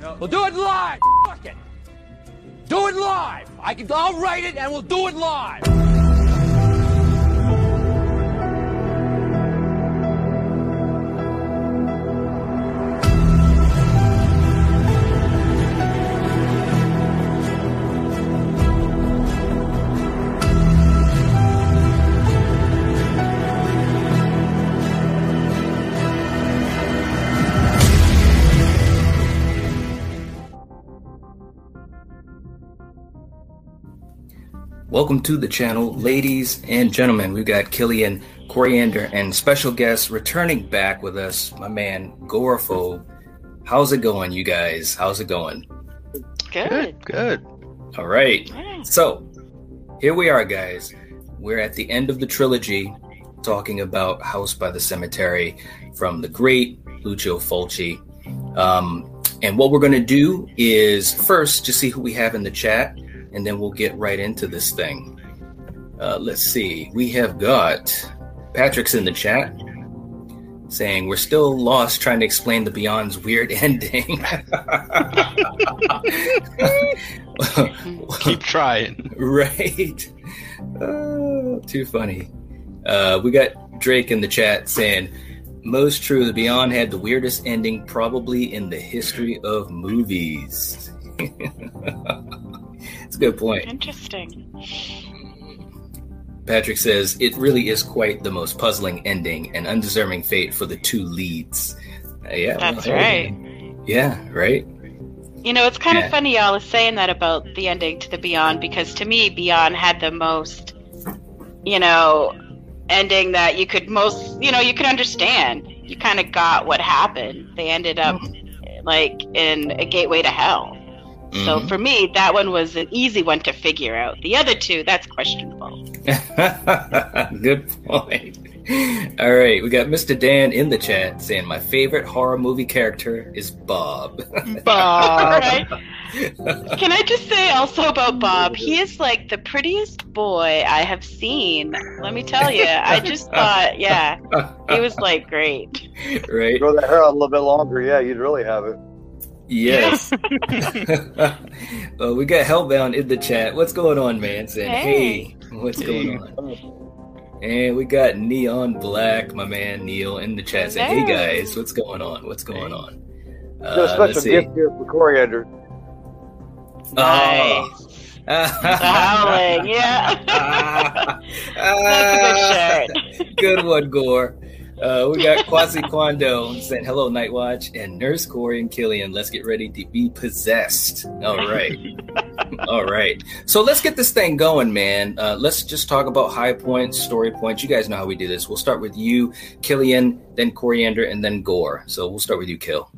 No. We'll do it live! Fuck it! Do it live! I'll write it and we'll do it live! Welcome to the channel, ladies and gentlemen. We've got Killian Coriander and special guest returning back with us, my man, Goraphobe. How's it going, you guys? How's it going? Good. All right. So, here we are, guys. We're at the end of the trilogy talking about House by the Cemetery from the great Lucio Fulci. And what we're going to do is first just see who we have in the chat, and then we'll get right into this thing. Let's see. We have got Patrick's in the chat saying, we're still lost trying to explain The Beyond's weird ending. Keep trying. Right. Too funny. We got Drake in the chat saying, most true, The Beyond had the weirdest ending probably in the history of movies. That's a good point. Interesting. Patrick says, it really is quite the most puzzling ending and undeserving fate for the two leads. Yeah, that's right. Yeah, right? You know, it's kind of funny y'all are saying that about the ending to The Beyond, because to me, Beyond had the most, you know, ending that you could most, you know, you could understand. You kind of got what happened. They ended up, like, in a gateway to hell. So for me, that one was an easy one to figure out. The other two, that's questionable. Good point. All right, we got Mr. Dan in the chat saying, my favorite horror movie character is Bob. Bob. Right? Can I just say also about Bob, he is like the prettiest boy I have seen. Let me tell you, I just thought, yeah, he was like great. Right. Grow that hair out a little bit longer, yeah, you'd really have it. Yes. Well, we got Hellbound in the chat. What's going on, man? Saying, hey, what's going on? And we got Neon Black, my man Neil, in the chat saying, hey guys, what's going on? What's going on? Special gift here for Coriander. Nice. Howling, yeah. That's a good shirt. Good one, Gore. We got Kwasi Kwando saying, hello, Nightwatch, and Nurse Corey and Killian. Let's get ready to be possessed. All right. All right. So let's get this thing going, man. Let's just talk about high points, story points. You guys know how we do this. We'll start with you, Killian, then Coriander, and then Gore. So we'll start with you, Kill.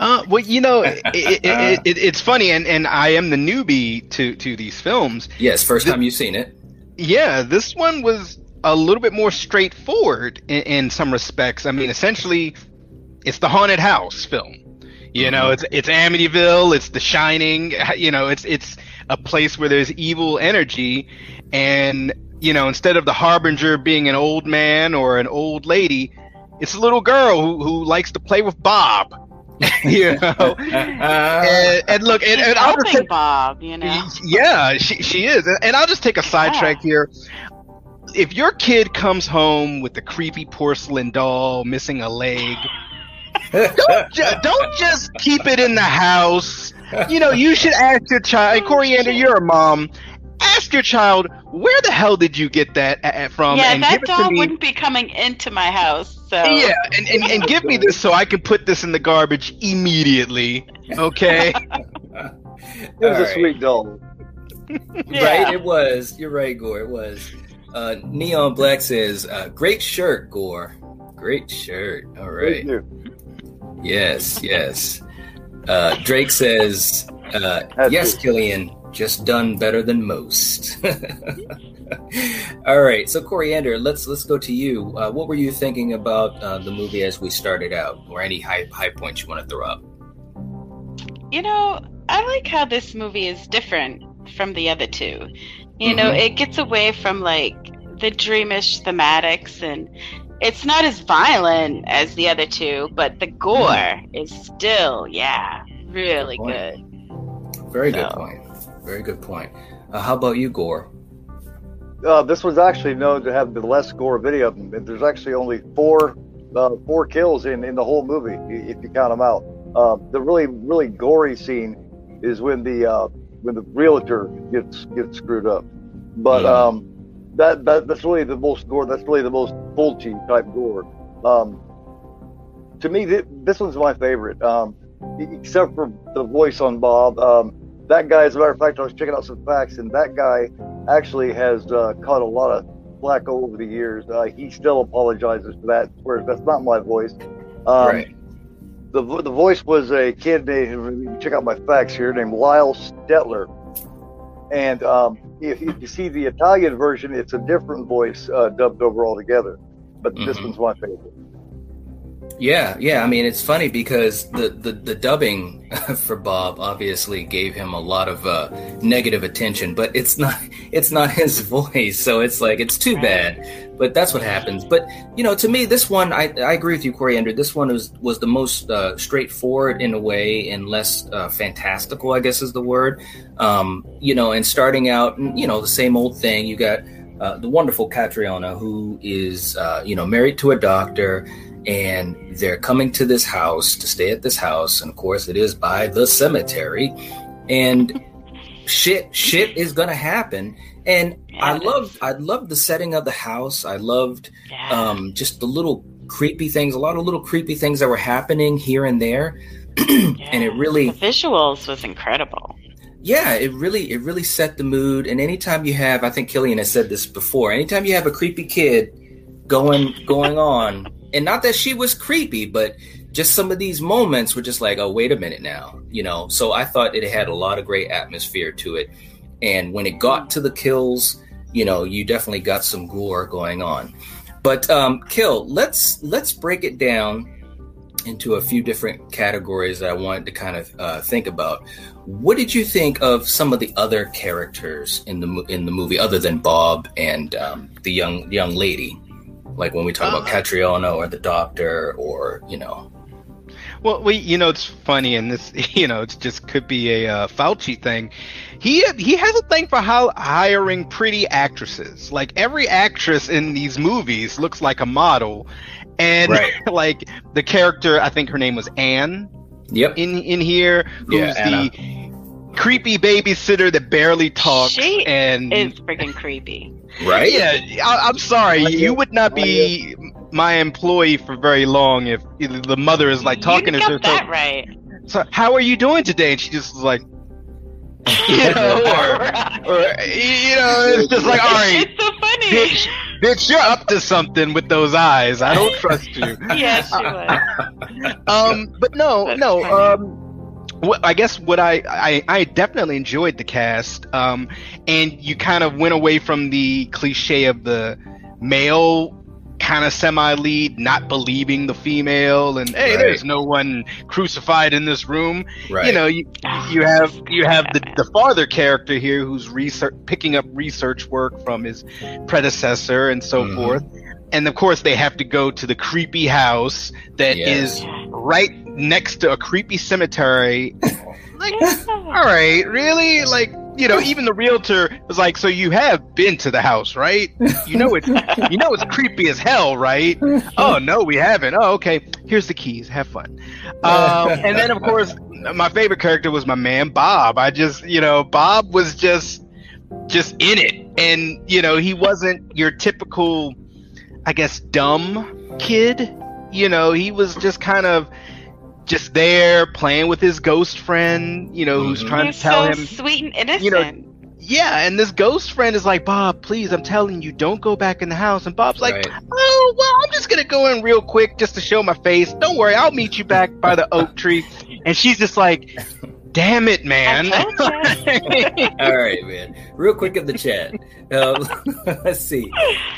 Well, you know, it's funny, and I am the newbie to these films. Yes, first time you've seen it. Yeah, this one was a little bit more straightforward in some respects. I mean, essentially, it's the haunted house film. You know, it's Amityville, it's The Shining. You know, it's a place where there's evil energy, and you know, instead of the harbinger being an old man or an old lady, it's a little girl who likes to play with Bob. You know, and look, and I'll just take Bob. You know, yeah, she is, and I'll just take a sidetrack here. If your kid comes home with a creepy porcelain doll missing a leg, don't just keep it in the house. You know, you should ask your child. Coriander, you're a mom. Ask your child, where the hell did you get that from? Yeah, and that dog wouldn't be coming into my house. So. Yeah, and give me this so I can put this in the garbage immediately. Okay? It was a sweet doll. Yeah. Right? It was. You're right, Gore. It was. Neon Black says, great shirt, Gore. Great shirt. All right. Yes. Drake says, yes, Killian, just done better than most. All right. So, Coriander, let's go to you. What were you thinking about the movie as we started out, or any high points you want to throw up? You know, I like how this movie is different from the other two. You know, it gets away from, like, the dreamish thematics, and it's not as violent as the other two, but the gore is still, Really good. Very good point. How about you, Gore? This one's actually known to have the less gore video of them. There's actually only four kills in the whole movie, if you count them out. The really, really gory scene is when the realtor gets screwed up. But that's really the most gore. That's really the most Fulci type gore. To me, this one's my favorite, except for the voice on Bob. That guy, as a matter of fact, I was checking out some facts, and that guy actually has caught a lot of flack over the years. He still apologizes for that. Whereas that's not my voice. Right. The voice was a kid named, check out my facts here, named Lyle Stetler. And if you see the Italian version, it's a different voice dubbed over altogether. But this one's my favorite. Yeah. I mean, it's funny because the dubbing for Bob obviously gave him a lot of negative attention, but it's not his voice, so it's like it's too bad. But that's what happens. But you know, to me, this one I agree with you, Coriander. This one was the most straightforward in a way, and less fantastical, I guess is the word. You know, and starting out, you know, the same old thing. You got the wonderful Catriona, who is married to a doctor. And they're coming to this house to stay at this house. And of course, it is by the cemetery. And shit is going to happen. And I loved the setting of the house. I loved just the little creepy things, a lot of little creepy things that were happening here and there. And it really... The visuals was incredible. Yeah, it really set the mood. And anytime you have... I think Killian has said this before. Anytime you have a creepy kid going on... And not that she was creepy, but just some of these moments were just like, oh, wait a minute now, you know. So I thought it had a lot of great atmosphere to it. And when it got to the kills, you know, you definitely got some gore going on. But let's break it down into a few different categories that I wanted to kind of think about. What did you think of some of the other characters in the movie other than Bob and the young lady? Like when we talk about Catriona or the doctor or, you know. Well, it's funny, and this, it just could be a Fauci thing. He has a thing for hiring pretty actresses. Like every actress in these movies looks like a model. And like the character, I think her name was Anne. Yep. In here, who's the creepy babysitter that barely talks. She is freaking creepy. Right? Yeah, I'm sorry. You would not be my employee for very long if the mother is like talking to her. You got that right. So, how are you doing today? And she just was like, it's just like, all right. It's so funny. Bitch, you're up to something with those eyes. I don't trust you. Yes, she was. But no. I guess what I definitely enjoyed the cast, and you kind of went away from the cliche of the male kind of semi-lead not believing the female, and hey, there's no one crucified in this room. Right. You know, you have the father character here who's picking up research work from his predecessor and so forth, and of course they have to go to the creepy house that is right next to a creepy cemetery. Like, all right, really? Like, even the realtor was like, so you have been to the house, right? It's creepy as hell, right? Oh, no, we haven't. Oh, okay. Here's the keys. Have fun. And then, of course, my favorite character was my man, Bob. I just, Bob was just in it. And, he wasn't your typical, I guess, dumb kid. He was just kind of... just there playing with his ghost friend, who's trying to tell him sweet and innocent. And this ghost friend is like, Bob, please, I'm telling you, don't go back in the house. And Bob's like, oh, well, I'm just going to go in real quick just to show my face. Don't worry, I'll meet you back by the oak tree. And she's just like, damn it, man. All right, man. Real quick in the chat. Let's see.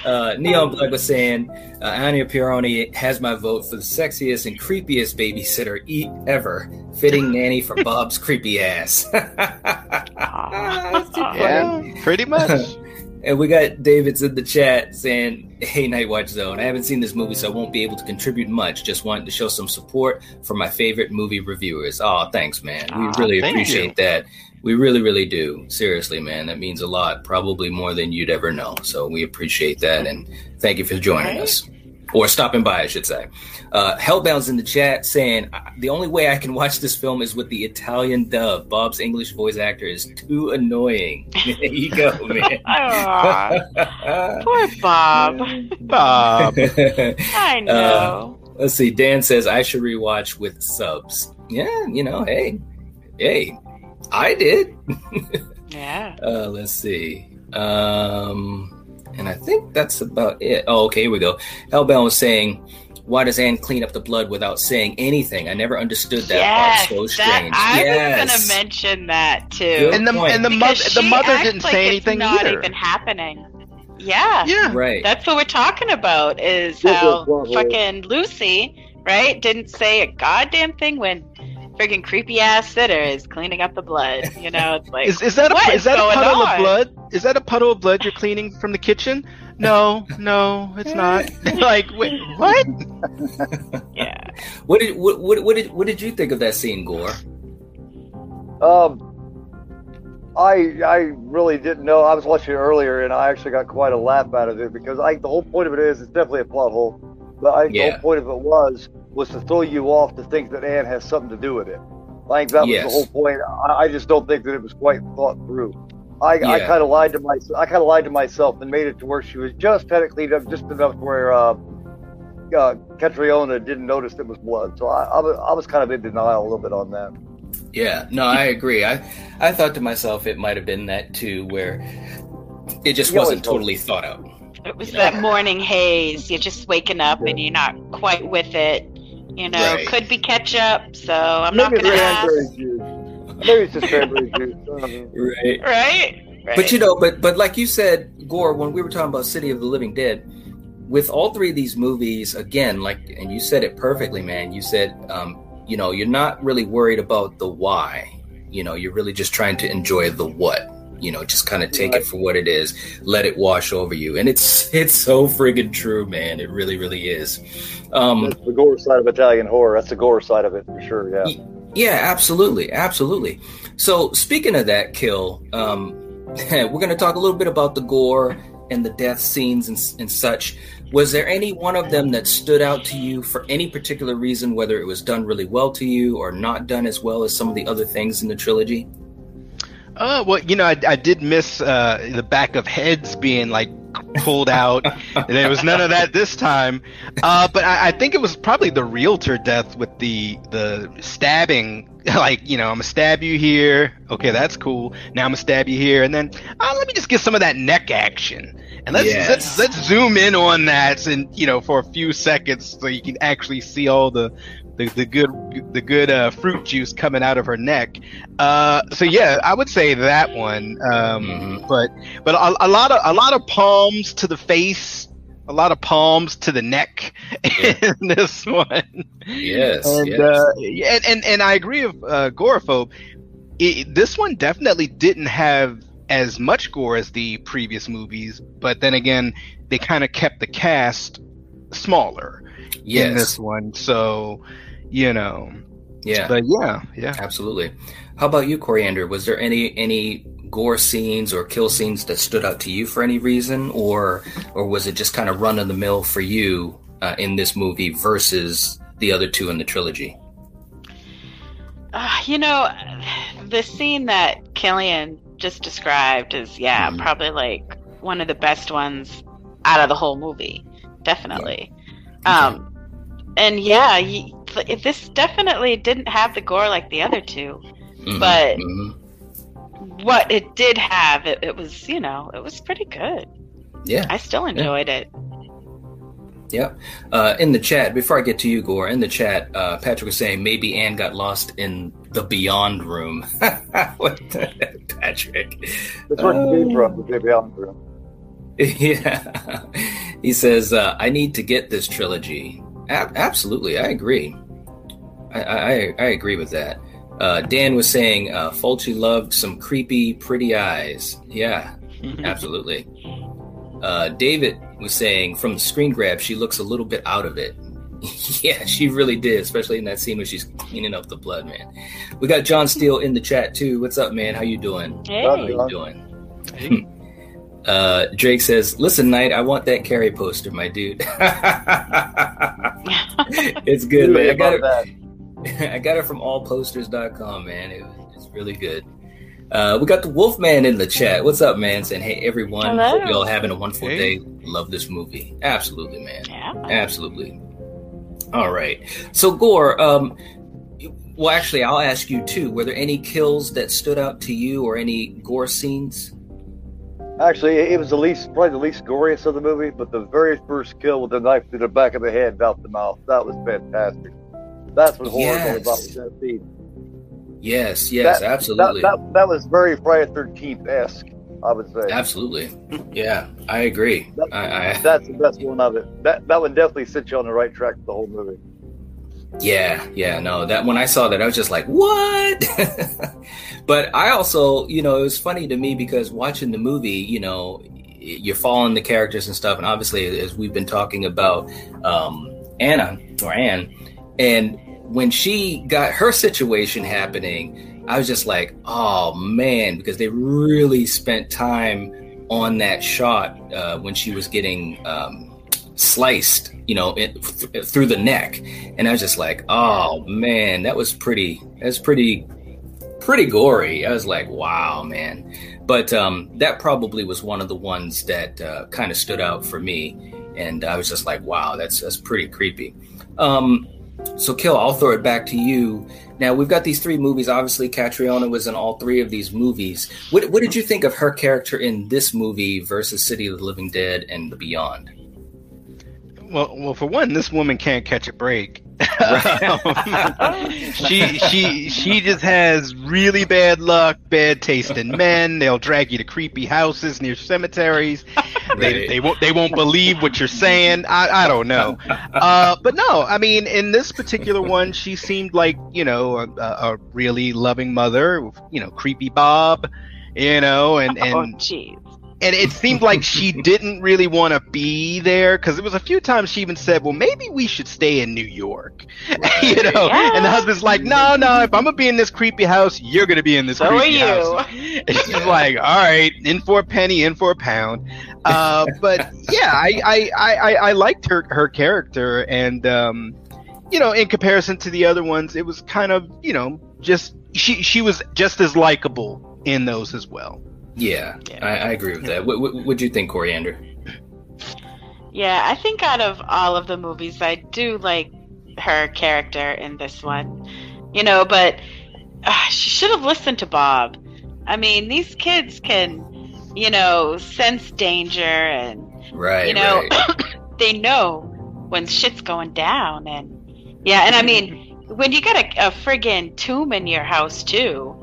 Neon Black was saying, Ania Pieroni has my vote for the sexiest and creepiest babysitter ever. Fitting nanny for Bob's creepy ass. Pretty much. And we got David's in the chat saying, hey, Nightwatch Zone, I haven't seen this movie, so I won't be able to contribute much. Just wanted to show some support for my favorite movie reviewers. Oh, thanks, man. We really appreciate that. We really, really do. Seriously, man. That means a lot, probably more than you'd ever know. So we appreciate that, and thank you for joining us. Or stopping by, I should say. Hellbound's in the chat saying, the only way I can watch this film is with the Italian dub. Bob's English voice actor is too annoying. There you go, man. Poor Bob. Bob. I know. Let's see. Dan says, I should rewatch with subs. Yeah, you know, hey, I did. Yeah. Let's see. And I think that's about it. Oh, okay, here we go. Hellbound was saying, why does Anne clean up the blood without saying anything? I never understood that. Yes, so strange. I was going to mention that, too. Good point. And the mother didn't say anything either. It's not even happening. Yeah. Right. That's what we're talking about, is how fucking Lucy, right, didn't say a goddamn thing when friggin' creepy ass sitter is cleaning up the blood. You know, it's like, is that a puddle of blood? Is that a puddle of blood you're cleaning from the kitchen? No, it's not. Like, wait, what? Yeah. What did you think of that scene, Gore? I really didn't know. I was watching it earlier, and I actually got quite a laugh out of it because the whole point of it is it's definitely a plot hole. But the whole point of it was to throw you off to think that Anne has something to do with it. I think that was the whole point. I just don't think that it was quite thought through. I kind of lied to myself. I kind of lied to myself and made it to where she was just had it cleaned up just enough where Catriona didn't notice it was blood. So I was kind of in denial a little bit on that. Yeah, no, I agree. I thought to myself it might have been that too, where it just wasn't totally thought out. It was that morning haze. You're just waking up and you're not quite with it. You know, could be ketchup, so I'm not going to ask. Maybe it's just cranberry juice. Right. But, you know, but like you said, Gore, when we were talking about City of the Living Dead, with all three of these movies, again, and you said it perfectly, man. You said, you know, you're not really worried about the why. You know, you're really just trying to enjoy the what. You know, just kind of take it for what it is. Let it wash over you. And it's so friggin' true, man. It really, really is. That's the gore side of Italian horror. That's the gore side of it for sure, yeah. Yeah, absolutely. Absolutely. So speaking of that kill, we're going to talk a little bit about the gore and the death scenes and such. Was there any one of them that stood out to you for any particular reason, whether it was done really well to you or not done as well as some of the other things in the trilogy? Well, you know, I did miss the back of heads being pulled out. There was none of that this time. But I think it was probably the realtor death with the stabbing. You know, I'm going to stab you here. Okay, that's cool. Now I'm going to stab you here. And then let me just get some of that neck action. And let's zoom in on that and, you know, for a few seconds so you can actually see all the good fruit juice coming out of her neck. So yeah, I would say that one. But a lot of palms to the face, a lot of palms to the neck in this one. Yes. And and I agree with Gorophobe. This one definitely didn't have as much gore as the previous movies, but then again, they kind of kept the cast smaller. Yes. In this one, so you know, but yeah, absolutely. How about you, Coriander? Was there any gore scenes or kill scenes that stood out to you for any reason, or was it just kind of run of the mill for you in this movie versus the other two in the trilogy? You know, the scene that Killian just described is probably one of the best ones out of the whole movie, definitely. Yeah. And this definitely didn't have the gore like the other two, but what it did have, it was, you know, it was pretty good. Yeah. I still enjoyed it. Yep. In the chat, before I get to you, Gore, in the chat, Patrick was saying maybe Anne got lost in the Beyond Room. What the heck, Patrick? That's where the Beyond Room. Yeah. He says, I need to get this trilogy. Absolutely. I agree. I agree with that. Dan was saying Fulci loved some creepy, pretty eyes. Yeah. Absolutely. David was saying from the screen grab, she looks a little bit out of it. Yeah, she really did, especially in that scene where she's cleaning up the blood, man. We got John Steele in the chat, too. What's up, man? How you doing? Hey. How you doing? Hey. Drake says, listen, Knight, I want that Carrie poster, my dude. It's good, man. I got it from allposters.com, man. It's really good. We got the Wolfman in the chat. What's up, man? Saying, hey, everyone. Hello. Hope you all having a wonderful day. Love this movie. Absolutely, man. Yeah. Absolutely. All right. So, Gore, well, actually, I'll ask you, too. Were there any kills that stood out to you or any gore scenes? Actually, it was probably the least goriest of the movie, but the very first kill with the knife through the back of the head, out the mouth, that was fantastic. That's what horror is about with that scene. Yes, absolutely. That was very Friday the 13th-esque, I would say. Absolutely. Yeah, I agree. That's the best one of it. That would definitely sit you on the right track for the whole movie. Yeah, no, that when I saw that, I was just like, what? But I also, it was funny to me because watching the movie, you're following the characters and stuff. And obviously, as we've been talking about Anne, and when she got her situation happening, I was just like, oh, man, because they really spent time on that shot when she was getting sliced, through the neck. And I was just like, oh, man, that's pretty gory. I was like, wow, man. But that probably was one of the ones that kind of stood out for me. And I was just like, wow, that's pretty creepy. So, Kill, I'll throw it back to you. Now, we've got these three movies. Obviously, Catriona was in all three of these movies. What did you think of her character in this movie versus City of the Living Dead and The Beyond? Well, for one, this woman can't catch a break. Right. She just has really bad luck, bad taste in men. They'll drag you to creepy houses near cemeteries. They won't believe what you're saying. I don't know. But no, I mean, in this particular one, she seemed like, a really loving mother, creepy Bob, and oh, jeez. And it seemed like she didn't really want to be there, because there was a few times she even said, well, maybe we should stay in New York. Right. Yeah. And the husband's like, no, if I'm going to be in this creepy house, you're going to be in this creepy house. And she's like, all right, in for a penny, in for a pound. But yeah, I liked her character. And, in comparison to the other ones, it was kind of, just she was just as likable in those as well. Yeah. I agree with that. What'd you think, Coriander? Yeah, I think out of all of the movies, I do like her character in this one. But she should have listened to Bob. I mean, these kids can, sense danger and, right. They know when shit's going down. And yeah, and I mean, when you got a friggin' tomb in your house, too,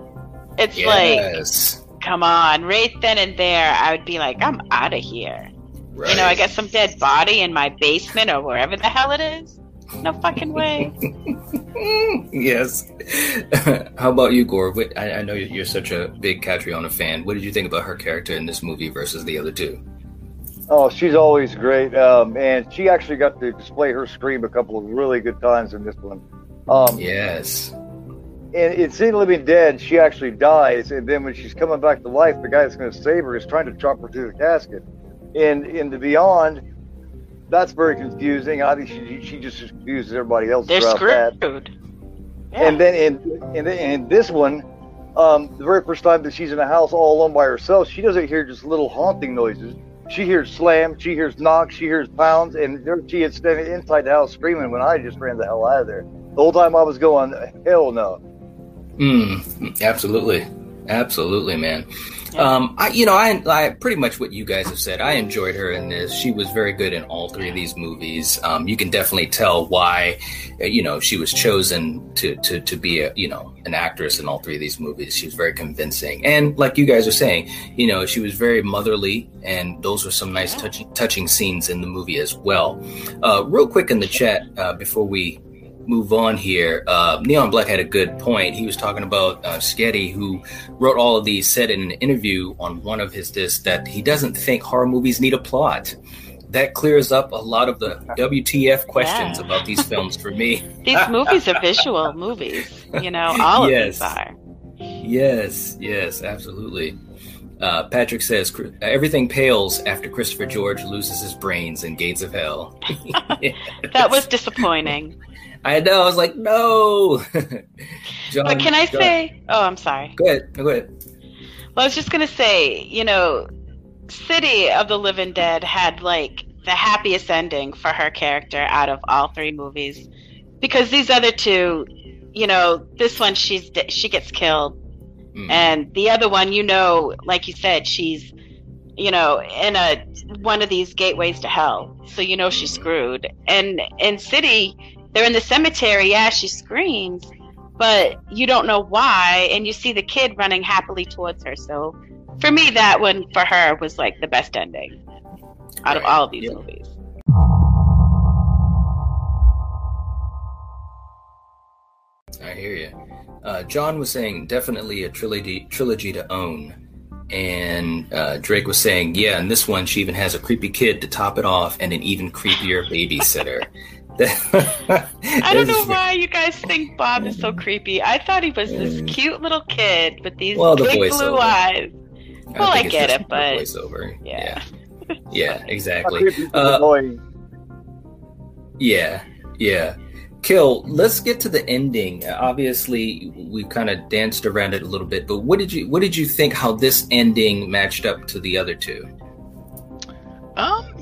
it's like... Come on, right then and there, I would be like, I'm out of here. Right. I got some dead body in my basement or wherever the hell it is. No fucking way. Yes. How about you, Gore? I know you're such a big Catriona fan. What did you think about her character in this movie versus the other two? Oh, she's always great. And she actually got to display her scream a couple of really good times in this one. Yes. And in City of the Living Dead, she actually dies, and then when she's coming back to life, the guy that's going to save her is trying to chop her through the casket. And in The Beyond, that's very confusing. Obviously, she just confuses everybody else. They're screwed. Yeah. And then in this one, the very first time that she's in a house all alone by herself, she doesn't hear just little haunting noises. She hears slam, she hears knocks, she hears pounds, and there she is standing inside the house screaming when I just ran the hell out of there. The whole time I was going, hell no. Absolutely, man. I pretty much what you guys have said. I enjoyed her in this. She was very good in all three of these movies. You can definitely tell why, she was chosen to be an actress in all three of these movies. She was very convincing, and like you guys are saying, she was very motherly, and those were some nice touching scenes in the movie as well. Real quick in the chat before we move on here. Neon Black had a good point. He was talking about Sacchetti, who wrote all of these, said in an interview on one of his discs that he doesn't think horror movies need a plot. That clears up a lot of the WTF questions about these films for me. These movies are visual movies, you know, all of these are. Yes, yes, absolutely. Patrick says, everything pales after Christopher George loses his brains in Gates of Hell. Yes. That was disappointing. I know. I was like, no. John, but can I say... Oh, I'm sorry. Go ahead. Go ahead. Well, I was just going to say, you know, City of the Living Dead had, like, the happiest ending for her character out of all three movies. Because these other two, you know, this one, she gets killed. And the other one, you know, like you said, she's, you know, in a one of these gateways to hell. So you know she's screwed. And in City, they're in the cemetery. Yeah, she screams, but you don't know why. And you see the kid running happily towards her. So for me, that one for her was like the best ending out of all of these movies. I hear you. John was saying definitely a trilogy to own, and Drake was saying, yeah, in this one she even has a creepy kid to top it off and an even creepier babysitter. I don't know why you guys think Bob is so creepy. I thought he was this cute little kid with these big blue eyes. Well, I get it, but voiceover. Yeah. Yeah, exactly. Yeah. Kill, let's get to the ending. Obviously, we kind of danced around it a little bit, but what did you think how this ending matched up to the other two?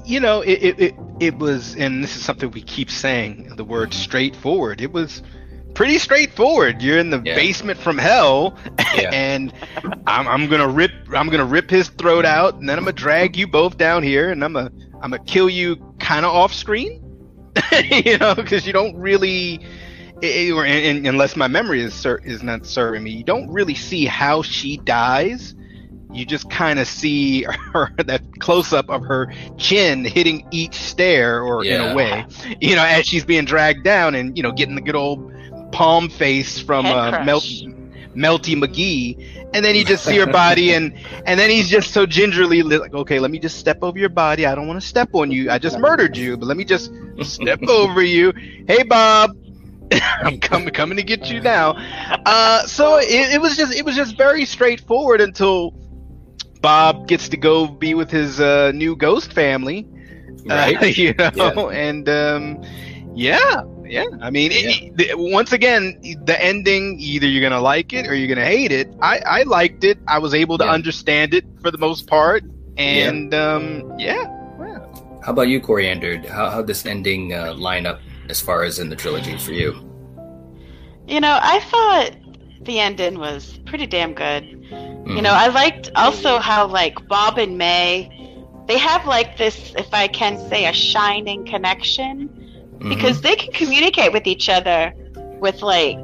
You know, it was, and this is something we keep saying, the word straightforward. It was pretty straightforward. You're in the basement from hell, and I'm gonna rip his throat out, and then I'm gonna drag you both down here, and I'm gonna kill you kind of off screen. You know, because you don't really, unless my memory is not serving me, you don't really see how she dies. You just kind of see her, that close-up of her chin hitting each stair, or in a way, you know, as she's being dragged down and, you know, getting the good old palm face from Melty McGee. And then you just see her body, and then he's just so gingerly like, okay, let me just step over your body. I don't want to step on you. I just murdered you, but let me just step over you. Hey, Bob, I'm coming to get you now. So it was just very straightforward until Bob gets to go be with his new ghost family, you know, and I mean, once again, the ending, either you're going to like it or you're going to hate it. I liked it. I was able to understand it for the most part. And, How about you, Coriander? How'd this ending line up as far as in the trilogy for you? You know, I thought the ending was pretty damn good. Mm-hmm. You know, I liked also how, like, Bob and May, they have, like, this, if I can say, a shining connection. Because they can communicate with each other with, like,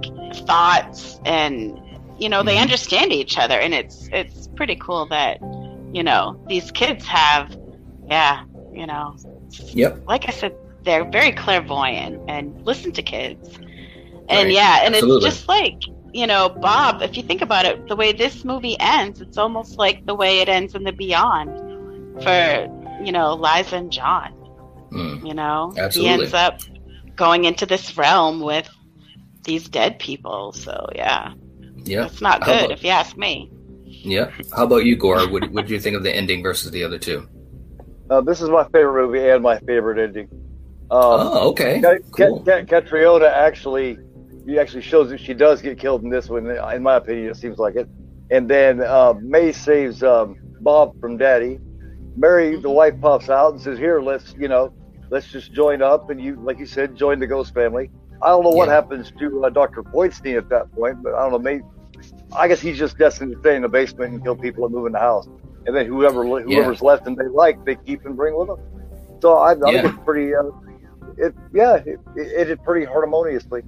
thoughts and, you know, they understand each other. And it's pretty cool that, you know, these kids have, you know. Like I said, they're very clairvoyant and listen to kids. And, and it's just like, you know, Bob, if you think about it, the way this movie ends, it's almost like the way it ends in The Beyond for, you know, Liza and John. You know, he ends up going into this realm with these dead people. So, it's not good if you ask me. Yeah. How about you, Gore? What did you think of the ending versus the other two? This is my favorite movie and my favorite ending. Okay. Cool. Catriona actually shows that she does get killed in this one. In my opinion, it seems like it. And then May saves Bob from Daddy. Mary, the wife, pops out and says, "Here, let's just join up." And you, like you said, join the ghost family. I don't know what happens to Dr. Poinsney at that point, but I don't know. Maybe, I guess he's just destined to stay in the basement and kill people and move in the house. And then whoever's left and they like, they keep and bring with them. So I think it's pretty. It did pretty harmoniously.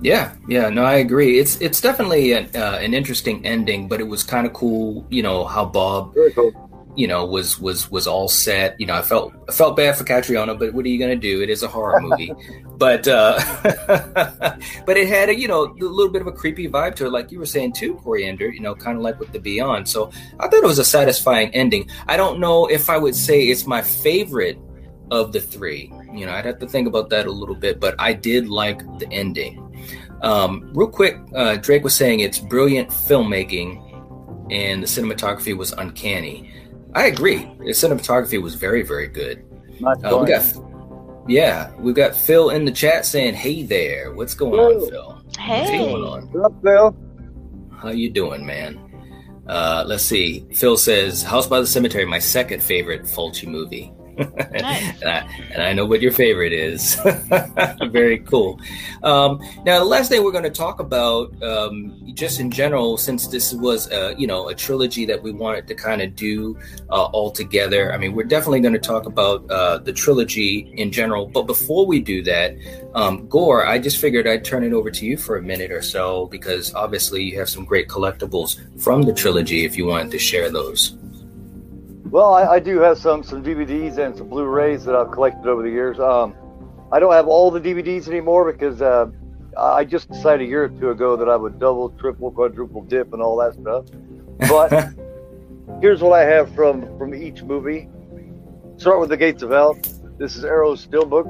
Yeah, no, I agree. It's definitely an interesting ending, but it was kind of cool, you know, how Bob. Very cool. You know, was all set. You know, I felt bad for Catriona, but what are you going to do? It is a horror movie. But it had a little bit of a creepy vibe to it, like you were saying too, Coriander, kind of like with The Beyond. So I thought it was a satisfying ending. I don't know if I would say it's my favorite of the three. I'd have to think about that a little bit, but I did like the ending. Real quick, Drake was saying it's brilliant filmmaking and the cinematography was uncanny. I agree. The cinematography was very, very good. We've got Phil in the chat saying, "Hey there, what's going on, Phil? Hey, what's going on? What's up, Phil? How you doing, man?" Let's see. Phil says, "House by the Cemetery, my second favorite Fulci movie." Nice. and I know what your favorite is. Very cool. Now, the last thing we're going to talk about, just in general, since this was a trilogy that we wanted to kind of do all together. I mean, we're definitely going to talk about the trilogy in general. But before we do that, Gore, I just figured I'd turn it over to you for a minute or so, because obviously you have some great collectibles from the trilogy if you wanted to share those. Well, I do have some DVDs and some Blu-rays that I've collected over the years. I don't have all the DVDs anymore because I just decided a year or two ago that I would double, triple, quadruple dip and all that stuff. But here's what I have from each movie. Start with The Gates of Hell. This is Arrow's Steelbook.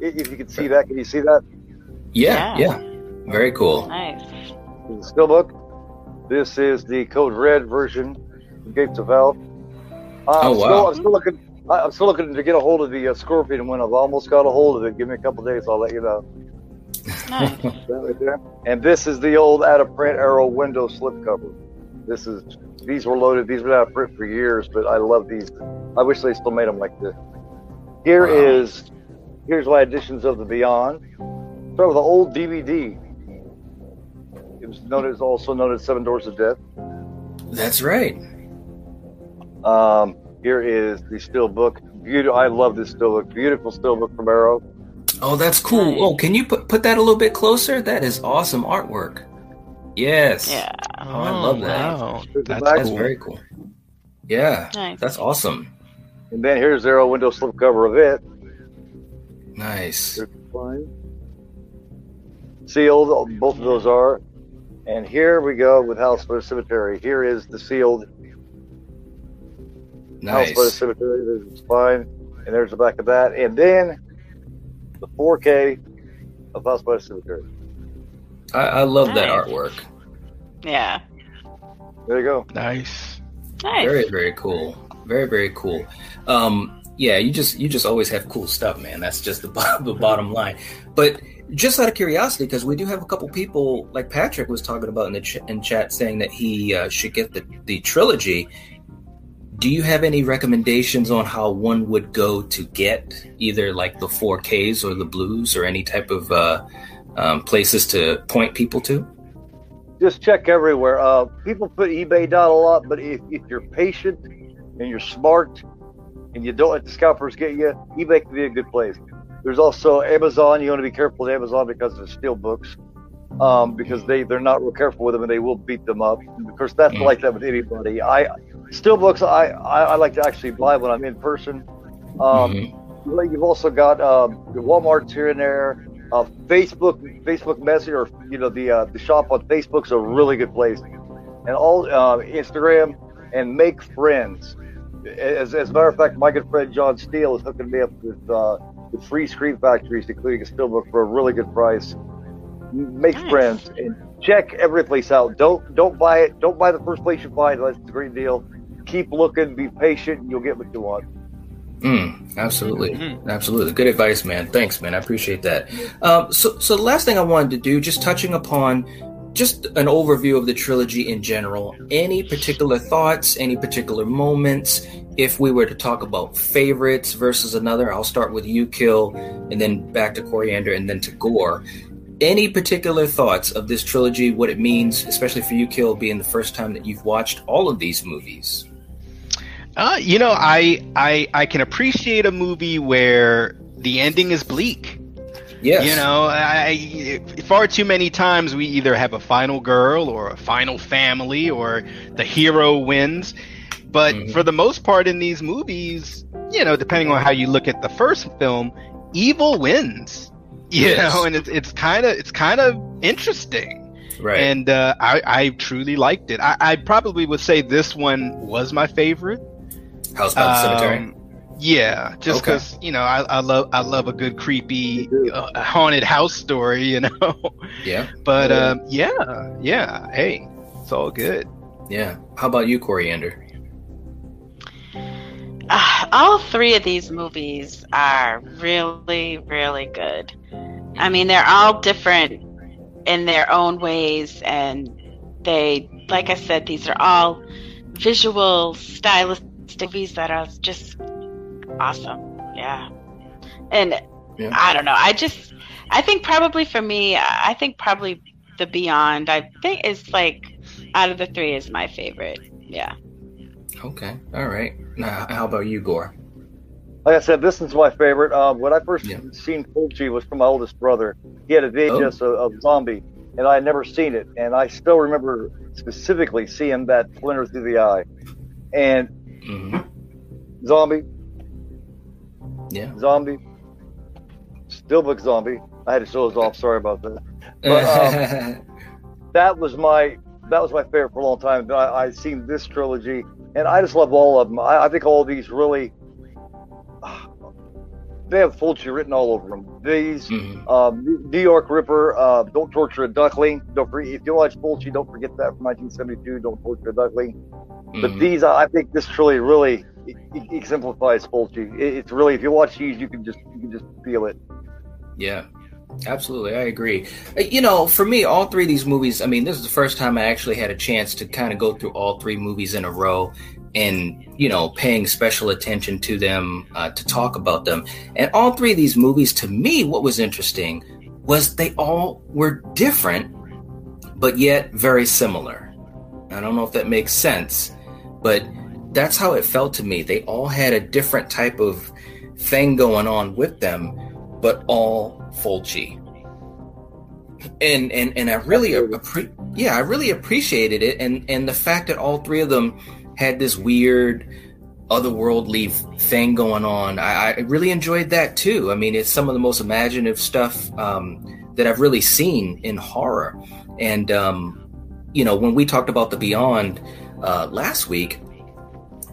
If you can see that, can you see that? Yeah. Very cool. Nice. This is the Steelbook. This is the Code Red version. Gates of Hell. I'm still looking to get a hold of the Scorpion one. I've almost got a hold of it. Give me a couple days, I'll let you know. Nice. And this is the old out-of-print Arrow window slipcover. These were loaded. These were out of print for years, but I love these. I wish they still made them like this. Here's my editions of The Beyond. Start with the old DVD. It was also known as Seven Doors of Death. That's right. Here is the Steelbook. I love this Steelbook. Beautiful Steelbook from Arrow. Oh, that's cool. Nice. Oh, can you put that a little bit closer? That is awesome artwork. Yes. Yeah. Oh, I love that. Wow. That's very cool. Yeah. Nice. That's awesome. And then here's the Arrow window slipcover of it. Nice. Sealed, both of those are. And here we go with House by the Cemetery. Here is the sealed. Nice. House by the Cemetery, there's the spine, and there's the back of that, and then the 4K of House by the Cemetery. I love that artwork. Yeah. There you go. Nice. Very, very cool. Very, very cool. You just always have cool stuff, man. That's just the bottom line. But just out of curiosity, because we do have a couple people, like Patrick was talking about in the chat, saying that he should get the trilogy. Do you have any recommendations on how one would go to get either like the 4Ks or the Blues or any type of places to point people to? Just check everywhere. People put eBay down a lot, but if you're patient and you're smart and you don't let the scalpers get you, eBay can be a good place. There's also Amazon. You want to be careful with Amazon because of the Steelbooks, because they're not real careful with them and they will beat them up. Of course, that's like that with anybody. Steelbooks, I like to actually buy when I'm in person. You've also got the Walmarts here and there. Facebook Messenger, the shop on Facebook's a really good place, and all Instagram and make friends. As a matter of fact, my good friend John Steele is hooking me up with free screen factories, including a Steelbook for a really good price. Make friends and check every place out. Don't buy it. Don't buy the first place you buy it unless it's a great deal. Keep looking, be patient, and you'll get what you want. Absolutely. Good advice, man. Thanks, man. I appreciate that. So the last thing I wanted to do, just touching upon just an overview of the trilogy in general. Any particular thoughts, any particular moments? If we were to talk about favorites versus another, I'll start with you, Kill, and then back to Coriander, and then to Gore. Any particular thoughts of this trilogy, what it means, especially for you, Kill, being the first time that you've watched all of these movies? I can appreciate a movie where the ending is bleak. Yes. Far too many times we either have a final girl or a final family or the hero wins. But for the most part in these movies, depending on how you look at the first film, evil wins, you know, and it's kind of interesting. Right. And I truly liked it. I probably would say this one was my favorite. House by the Cemetery? Yeah, just because, you know, I love a good creepy haunted house story, you know. Yeah. But hey, it's all good. Yeah. How about you, Coriander? All three of these movies are really, really good. I mean, they're all different in their own ways, and they, like I said, these are all visual, stylistic movies that are just awesome. Yeah. And I don't know, I think probably The Beyond, I think, is like out of the three is my favorite. Yeah. Okay. All right. Now, how about you, Gore? Like I said, this one's my favorite. When I first seen Fulci was from my oldest brother. He had a VHS of Zombie, and I had never seen it. And I still remember specifically seeing that splinter through the eye. And Zombie. Yeah. Zombie. Still book Zombie. I had to show this off. Sorry about that. But, that was my favorite for a long time. I seen this trilogy, and I just love all of them. I think all of these really, they have Fulci written all over them. These, New York Ripper, Don't Torture a Duckling. If you watch Fulci, don't forget that from 1972, Don't Torture a Duckling. But these, I think this trilogy really exemplifies Fulci. It's really, if you watch these, you can just feel it. Yeah. Absolutely, I agree. You know, for me, all three of these movies, I mean, this is the first time I actually had a chance to kind of go through all three movies in a row and, you know, paying special attention to them, to talk about them. And all three of these movies, to me, what was interesting was they all were different, but yet very similar. I don't know if that makes sense, but that's how it felt to me. They all had a different type of thing going on with them, but all Fulci. And I really appreciated it, and the fact that all three of them had this weird otherworldly thing going on. I really enjoyed that too. I mean, it's some of the most imaginative stuff that I've really seen in horror. And you know, when we talked about The Beyond last week,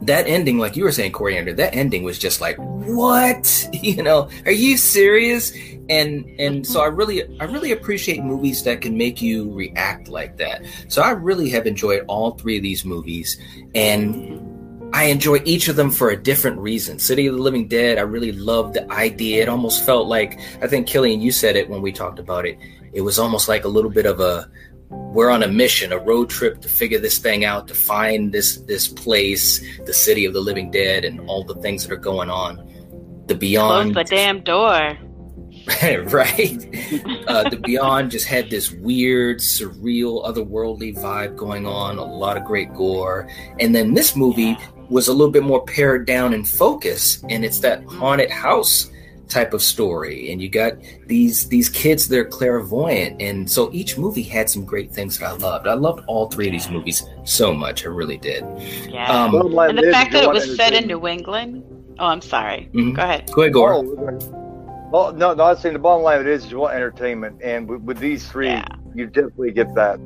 that ending, like you were saying, Coriander, that ending was just like, what? You know, are you serious? And so I really appreciate movies that can make you react like that. So I really have enjoyed all three of these movies, and I enjoy each of them for a different reason. City of the Living Dead, I really loved the idea. It almost felt like, I think, Killian, you said it when we talked about it, it was almost like a little bit of a, we're on a mission, a road trip to figure this thing out, to find this place, the City of the Living Dead, and all the things that are going on. The Beyond. Close the damn door. Right? The Beyond just had this weird, surreal, otherworldly vibe going on, a lot of great gore. And then this movie was a little bit more pared down in focus, and it's that haunted house type of story, and you got these kids, they're clairvoyant, and so each movie had some great things that I loved all three of these movies so much. I really did. Yeah. And the fact that it was set in New England. Oh, I'm sorry. Go ahead, Gore. Oh, no, I was saying the bottom line of it is you want entertainment, and with these three, you definitely get that.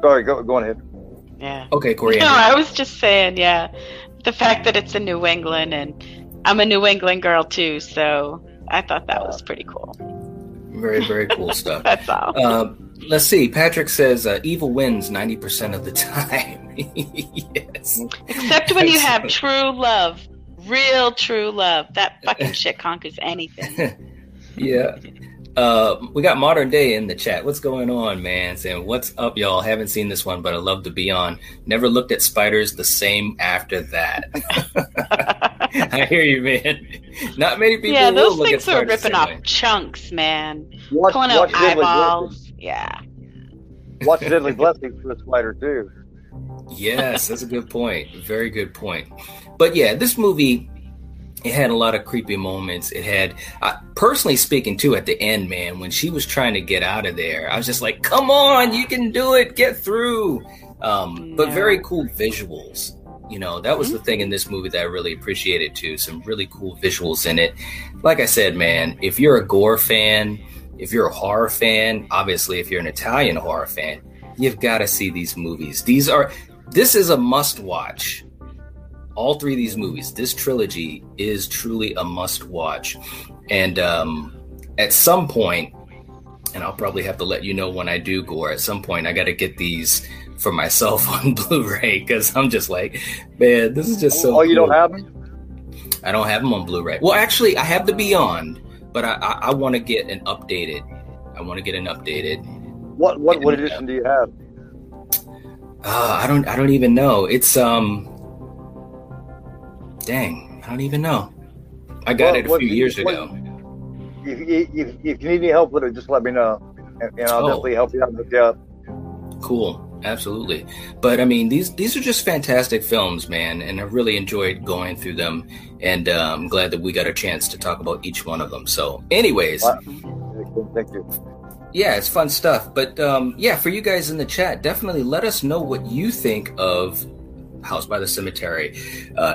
Sorry, go ahead. Yeah. Okay, Corey. No, I was just saying, the fact that it's in New England, and I'm a New England girl too, so I thought that was pretty cool. Very, very cool stuff. That's all. Let's see. Patrick says evil wins 90% of the time. Yes. Except when you have true love, real true love. That fucking shit conquers anything. Yeah. We got Modern Day in the chat. What's going on, man? Saying, what's up, y'all? Haven't seen this one, but I love The Beyond. Never looked at spiders the same after that. I hear you, man. Not many people will look at spiders. Yeah, those things are ripping off chunks, man. Pulling out eyeballs. Yeah. Watch Deadly Blessing for the spider, too. Yes, that's a good point. Very good point. But yeah, this movie, it had a lot of creepy moments. It had, personally speaking, too, at the end, man, when she was trying to get out of there, I was just like, come on, you can do it, get through. But very cool visuals You know, that was the thing in this movie that I really appreciated too. Some really cool visuals in it. Like I said, man, if you're a gore fan, if you're a horror fan, obviously if you're an Italian horror fan, you've got to see these movies. This is a must watch. All three of these movies, this trilogy is truly a must watch. And at some point, and I'll probably have to let you know when I do, Gore, at some point I got to get these for myself on Blu-ray, because I'm just like, man, this is just so cool. You don't have them? I don't have them on Blu-ray. Well, actually, I have The Beyond, but I want to get an updated. What edition do you have? I don't even know. It's I don't even know. I got it a few years ago. If you need any help with it, just let me know, and I'll definitely help you out with that. Cool. Absolutely. But I mean, these are just fantastic films, man. And I really enjoyed going through them. And I'm glad that we got a chance to talk about each one of them. So anyways. Thank you. Yeah, it's fun stuff. But for you guys in the chat, definitely let us know what you think of House by the Cemetery.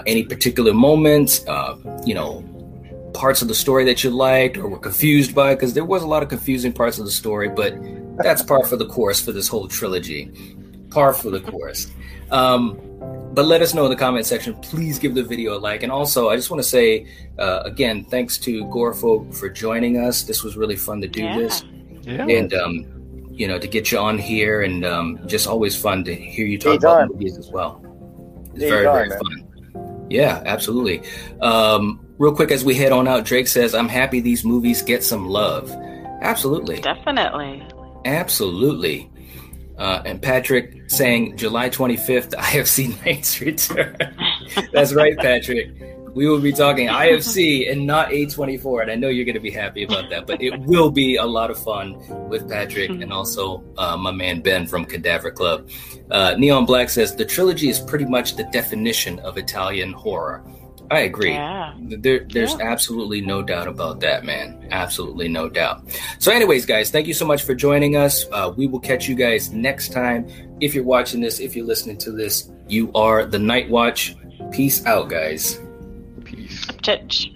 Any particular moments, parts of the story that you liked or were confused by, because there was a lot of confusing parts of the story, but that's par for the course for this whole trilogy. Par for the course. But let us know in the comment section. Please give the video a like. And also, I just want to say, again, thanks to Gorefolk for joining us. This was really fun to do this. Yeah. And, to get you on here, and just always fun to hear you talk about movies as well. It's very, very fun. Yeah, absolutely. Real quick, as we head on out, Drake says, I'm happy these movies get some love. Absolutely. Definitely. Absolutely. And Patrick saying July 25th, IFC Nights return. That's right, Patrick. We will be talking IFC and not A24. And I know you're going to be happy about that, but it will be a lot of fun with Patrick and also my man Ben from Cadaver Club. Neon Black says the trilogy is pretty much the definition of Italian horror. I agree. Yeah. There's absolutely no doubt about that, man. Absolutely no doubt. So anyways, guys, thank you so much for joining us. We will catch you guys next time. If you're watching this, if you're listening to this, you are the Night Watch. Peace out, guys. Peace. Church.